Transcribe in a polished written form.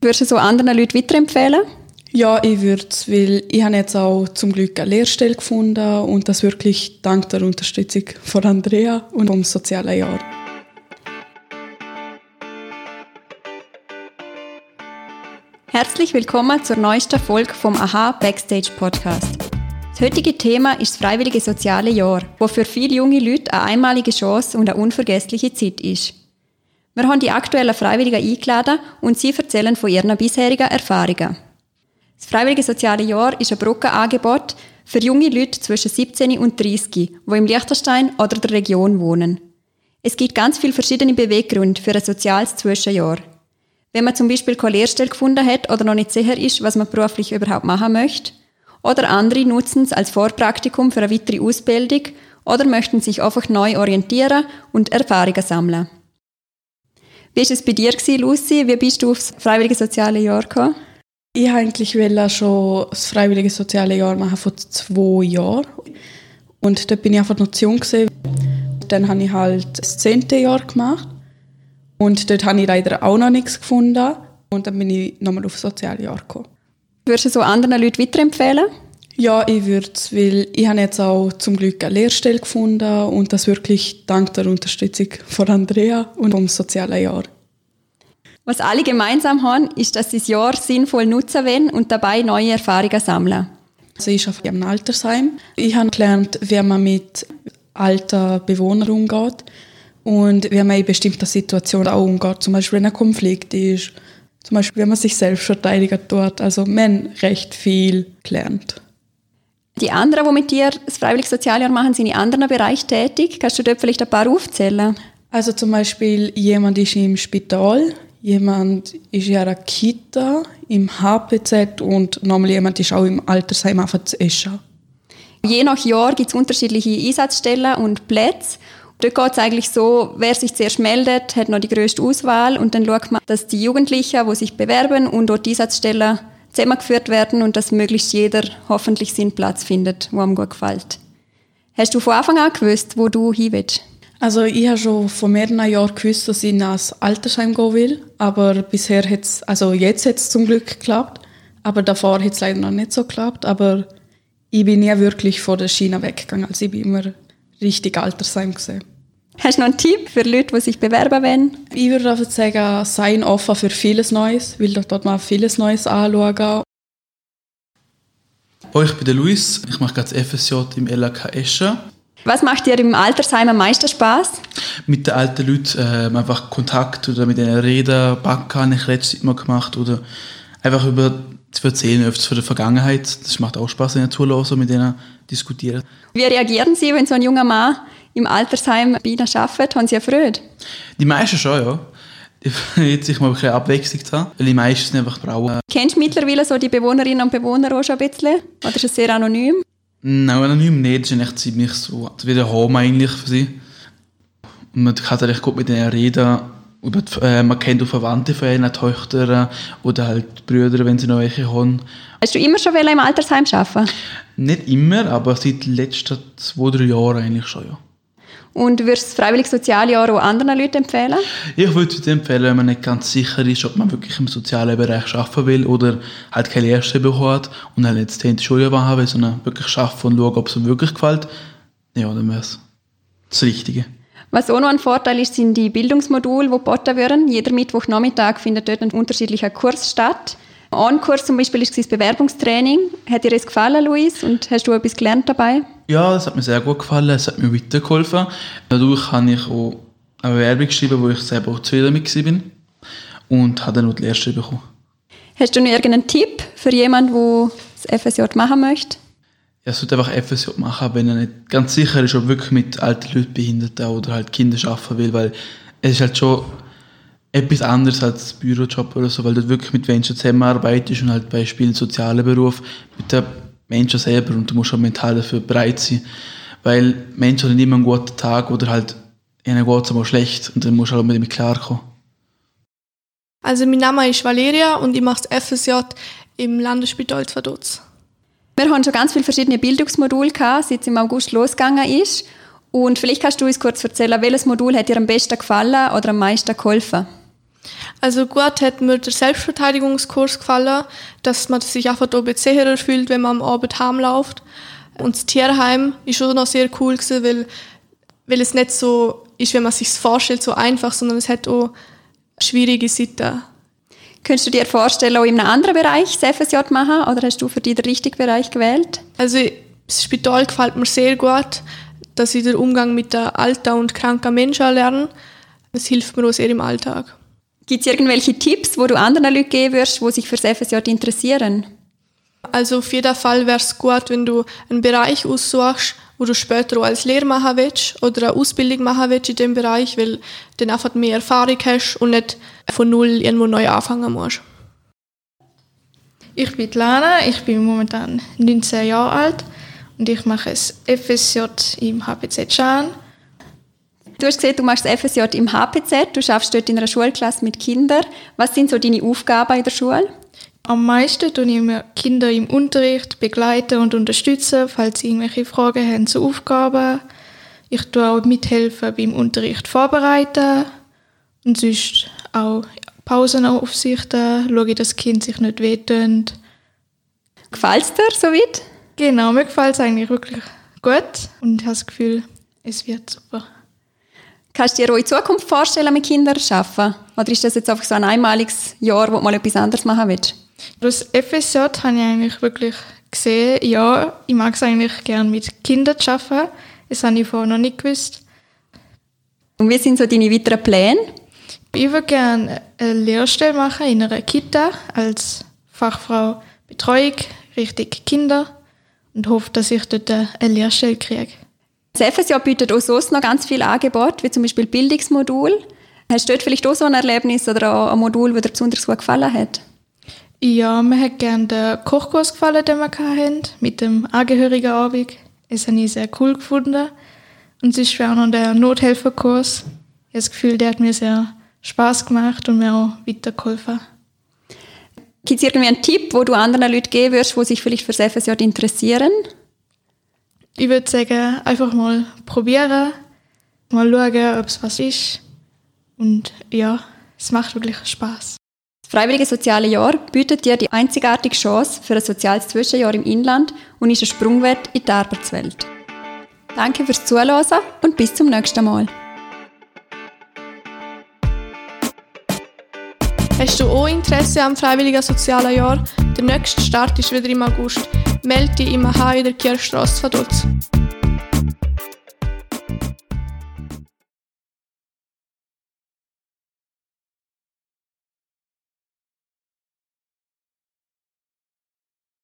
Würdest du so anderen Leuten weiterempfehlen? Ja, ich würde es, weil ich habe jetzt auch zum Glück eine Lehrstelle gefunden und das wirklich dank der Unterstützung von Andrea und vom sozialen Jahr. Herzlich willkommen zur neuesten Folge vom AHA Backstage Podcast. Das heutige Thema ist das Freiwillige Soziale Jahr, das für viele junge Leute eine einmalige Chance und eine unvergessliche Zeit ist. Wir haben die aktuellen Freiwilligen eingeladen und sie erzählen von ihren bisherigen Erfahrungen. Das Freiwillige Soziale Jahr ist ein Brückenangebot für junge Leute zwischen 17 und 30, die im Liechtenstein oder der Region wohnen. Es gibt ganz viele verschiedene Beweggründe für ein soziales Zwischenjahr. Wenn man zum Beispiel keine Lehrstelle gefunden hat oder noch nicht sicher ist, was man beruflich überhaupt machen möchte. Oder andere nutzen es als Vorpraktikum für eine weitere Ausbildung oder möchten sich einfach neu orientieren und Erfahrungen sammeln. Wie war es bei dir, Lucy? Wie bist du aufs Freiwillige Soziale Jahr gekommen? Ich wollte schon das Freiwillige Soziale Jahr machen vor 2 Jahren. Und dort war ich einfach noch zu jung. Dann habe ich halt das 10. Jahr gemacht. Und dort habe ich leider auch noch nichts gefunden. Und dann bin ich nochmal aufs Sozialjahr gekommen. Würdest du so anderen Leuten weiterempfehlen? Ja, ich würde es, weil ich habe jetzt auch zum Glück eine Lehrstelle gefunden und das wirklich dank der Unterstützung von Andrea und vom sozialen Jahr. Was alle gemeinsam haben, ist, dass sie das Jahr sinnvoll nutzen wollen und dabei neue Erfahrungen sammeln. Also ich arbeite im Altersheim. Ich habe gelernt, wie man mit alten Bewohnern umgeht. Und wie man in bestimmten Situationen auch umgeht, zum Beispiel wenn ein Konflikt ist, zum Beispiel wenn man sich selbst verteidigen tut. Also wir haben recht viel gelernt. Die anderen, die mit dir das Freiwilliges Sozialjahr machen, sind in anderen Bereichen tätig. Kannst du dort vielleicht ein paar aufzählen? Also zum Beispiel jemand ist im Spital, jemand ist in einer Kita, im HPZ und nochmal jemand ist auch im Altersheim AHA Escher. Je nach Jahr gibt es unterschiedliche Einsatzstellen und Plätze. Dort geht es eigentlich so, wer sich zuerst meldet, hat noch die grösste Auswahl und dann schaut man, dass die Jugendlichen, die sich bewerben und dort die Einsatzstellen zusammengeführt werden und dass möglichst jeder hoffentlich seinen Platz findet, der ihm gut gefällt. Hast du von Anfang an gewusst, wo du hin willst? Also ich habe schon vor mehreren Jahren gewusst, dass ich ins Altersheim gehen will, aber bisher hat es, also jetzt hat es zum Glück geklappt, aber davor hat es leider noch nicht so geklappt, aber ich bin nie wirklich von der Schiene weggegangen, also ich bin immer richtig Altersheim gesehen. Hast du noch einen Tipp für Leute, die sich bewerben wollen? Ich würde einfach sagen, seien offen für vieles Neues, weil dort mal vieles Neues anschauen. Hallo, ich bin der Luis, ich mache gerade das FSJ im LAK Escher. Was macht dir im Altersheim am meisten Spass? Mit den alten Leuten einfach Kontakt oder mit ihnen reden, Backen habe ich letztes Mal gemacht oder einfach über zu erzählen, öfters von der Vergangenheit. Das macht auch Spass, ihnen zuzuhören, mit ihnen diskutieren. Wie reagieren Sie, wenn so ein junger Mann im Altersheim bei Ihnen arbeitet? Haben Sie erfreut? Die meisten schon, ja. Jetzt ich mal ein bisschen Abwechslung zu haben, weil die meisten einfach brauchen. Kennst du mittlerweile so die Bewohnerinnen und Bewohner auch schon ein bisschen? Oder ist es sehr anonym? Nein, anonym nicht. Das ist eigentlich ziemlich so wie der Home eigentlich für sie. Und man kann eigentlich gut mit ihnen reden. Man kennt auch Verwandte von ihnen, Töchter oder halt Brüder, wenn sie noch welche haben. Hast du immer schon im Altersheim arbeiten? Nicht immer, aber seit den letzten 2-3 Jahren eigentlich schon, ja. Und würdest du das Freiwilliges Sozialjahr auch anderen Leuten empfehlen? Ich würde es empfehlen, wenn man nicht ganz sicher ist, ob man wirklich im sozialen Bereich arbeiten will oder halt keine Lehrstelle hat und dann nicht das 10. Schuljahr machen will, sondern wirklich arbeiten und schauen, ob es ihm wirklich gefällt. Ja, dann wäre es das Richtige. Was auch noch ein Vorteil ist, sind die Bildungsmodule, die geboten werden. Jeder Mittwochnachmittag findet dort ein unterschiedlicher Kurs statt. Ein Kurs zum Beispiel war das Bewerbungstraining. Hat dir das gefallen, Luis? Und hast du etwas gelernt dabei? Ja, das hat mir sehr gut gefallen. Es hat mir weitergeholfen. Dadurch habe ich auch eine Bewerbung geschrieben, wo ich selber auch zufrieden mit war. Und habe dann noch die Lehrstelle bekommen. Hast du noch irgendeinen Tipp für jemanden, der das FSJ machen möchte? Er sollte einfach FSJ machen, wenn er nicht ganz sicher ist, ob wirklich mit alten Leuten, Behinderten oder halt Kindern arbeiten will, weil es ist halt schon etwas anderes als Bürojob oder so, weil du wirklich mit Menschen zusammenarbeitest und halt beispielsweise im sozialen Beruf mit den Menschen selber und du musst auch mental dafür bereit sein, weil Menschen haben nicht immer einen guten Tag oder halt ihnen geht es mal schlecht und dann musst du halt mit dem klarkommen. Also mein Name ist Valeria und ich mache das FSJ im Landesspital Vaduz. Wir haben schon ganz viele verschiedene Bildungsmodule gehabt, seit es im August losgegangen ist. Und vielleicht kannst du uns kurz erzählen, welches Modul hat dir am besten gefallen oder am meisten geholfen? Also gut hat mir der Selbstverteidigungskurs gefallen, dass man sich einfach dort sicherer fühlt, wenn man am Abend heimläuft. Und das Tierheim war schon noch sehr cool, weil es nicht so ist, wie man sich es vorstellt, so einfach, sondern es hat auch schwierige Seiten. Könntest du dir vorstellen, auch in einem anderen Bereich das FSJ machen, oder hast du für dich den richtigen Bereich gewählt? Also das Spital gefällt mir sehr gut, dass ich den Umgang mit den alten und kranken Menschen lerne. Das hilft mir auch sehr im Alltag. Gibt es irgendwelche Tipps, die du anderen Leuten geben würdest, die sich für das FSJ interessieren? Also auf jeden Fall wäre es gut, wenn du einen Bereich aussuchst, wo du später auch als Lehrer machen willst oder eine Ausbildung machen willst in diesem Bereich, weil du dann einfach mehr Erfahrung hast und nicht von null irgendwo neu anfangen musst. Ich bin Lana, ich bin momentan 19 Jahre alt und ich mache das FSJ im HPZ Schaan. Du hast gesehen, du machst das FSJ im HPZ, du arbeitest dort in einer Schulklasse mit Kindern. Was sind so deine Aufgaben in der Schule? Am meisten begleite ich Kinder im Unterricht begleiten und unterstützen, falls sie irgendwelche Fragen haben zu Aufgaben. Ich tue auch mithelfen beim Unterricht vorbereiten und sonst auch Pausen aufsichten, schaue, dass das Kind sich nicht wehtut. Gefällt es dir soweit? Genau, mir gefällt es eigentlich wirklich gut und ich habe das Gefühl, es wird super. Kannst du dir auch in Zukunft vorstellen, mit Kindern zu arbeiten? Oder ist das jetzt einfach so ein einmaliges Jahr, wo du mal etwas anderes machen willst? Das FSJ habe ich eigentlich wirklich gesehen, ja, ich mag es eigentlich gerne mit Kindern zu arbeiten. Das habe ich vorher noch nicht gewusst. Und wie sind so deine weiteren Pläne? Ich würde gerne eine Lehrstelle machen in einer Kita als Fachfrau Betreuung, richtig Kinder, und hoffe, dass ich dort eine Lehrstelle kriege. Das FSJ bietet auch sonst noch ganz viele Angebote, wie zum Beispiel Bildungsmodul. Hast du dort vielleicht auch so ein Erlebnis oder ein Modul, das dir besonders gut gefallen hat? Ja, mir hat gerne den Kochkurs gefallen, den wir hatten, mit dem Angehörigenabend. Das habe ich sehr cool gefunden. Und sonst war auch noch der Nothelferkurs. Ich habe das Gefühl, der hat mir sehr Spass gemacht und mir auch weitergeholfen. Gibt es irgendwie einen Tipp, den du anderen Leuten geben würdest, die sich vielleicht für das FSJ interessieren? Ich würde sagen, einfach mal probieren, mal schauen, ob es was ist. Und ja, es macht wirklich Spass. Das Freiwillige Soziale Jahr bietet dir die einzigartige Chance für ein soziales Zwischenjahr im Inland und ist ein Sprungwert in die Arbeitswelt. Danke fürs Zuhören und bis zum nächsten Mal. Hast du auch Interesse am Freiwilligen Sozialen Jahr? Der nächste Start ist wieder im August. Melde dich im AHA in der Kirchstrasse Vaduz.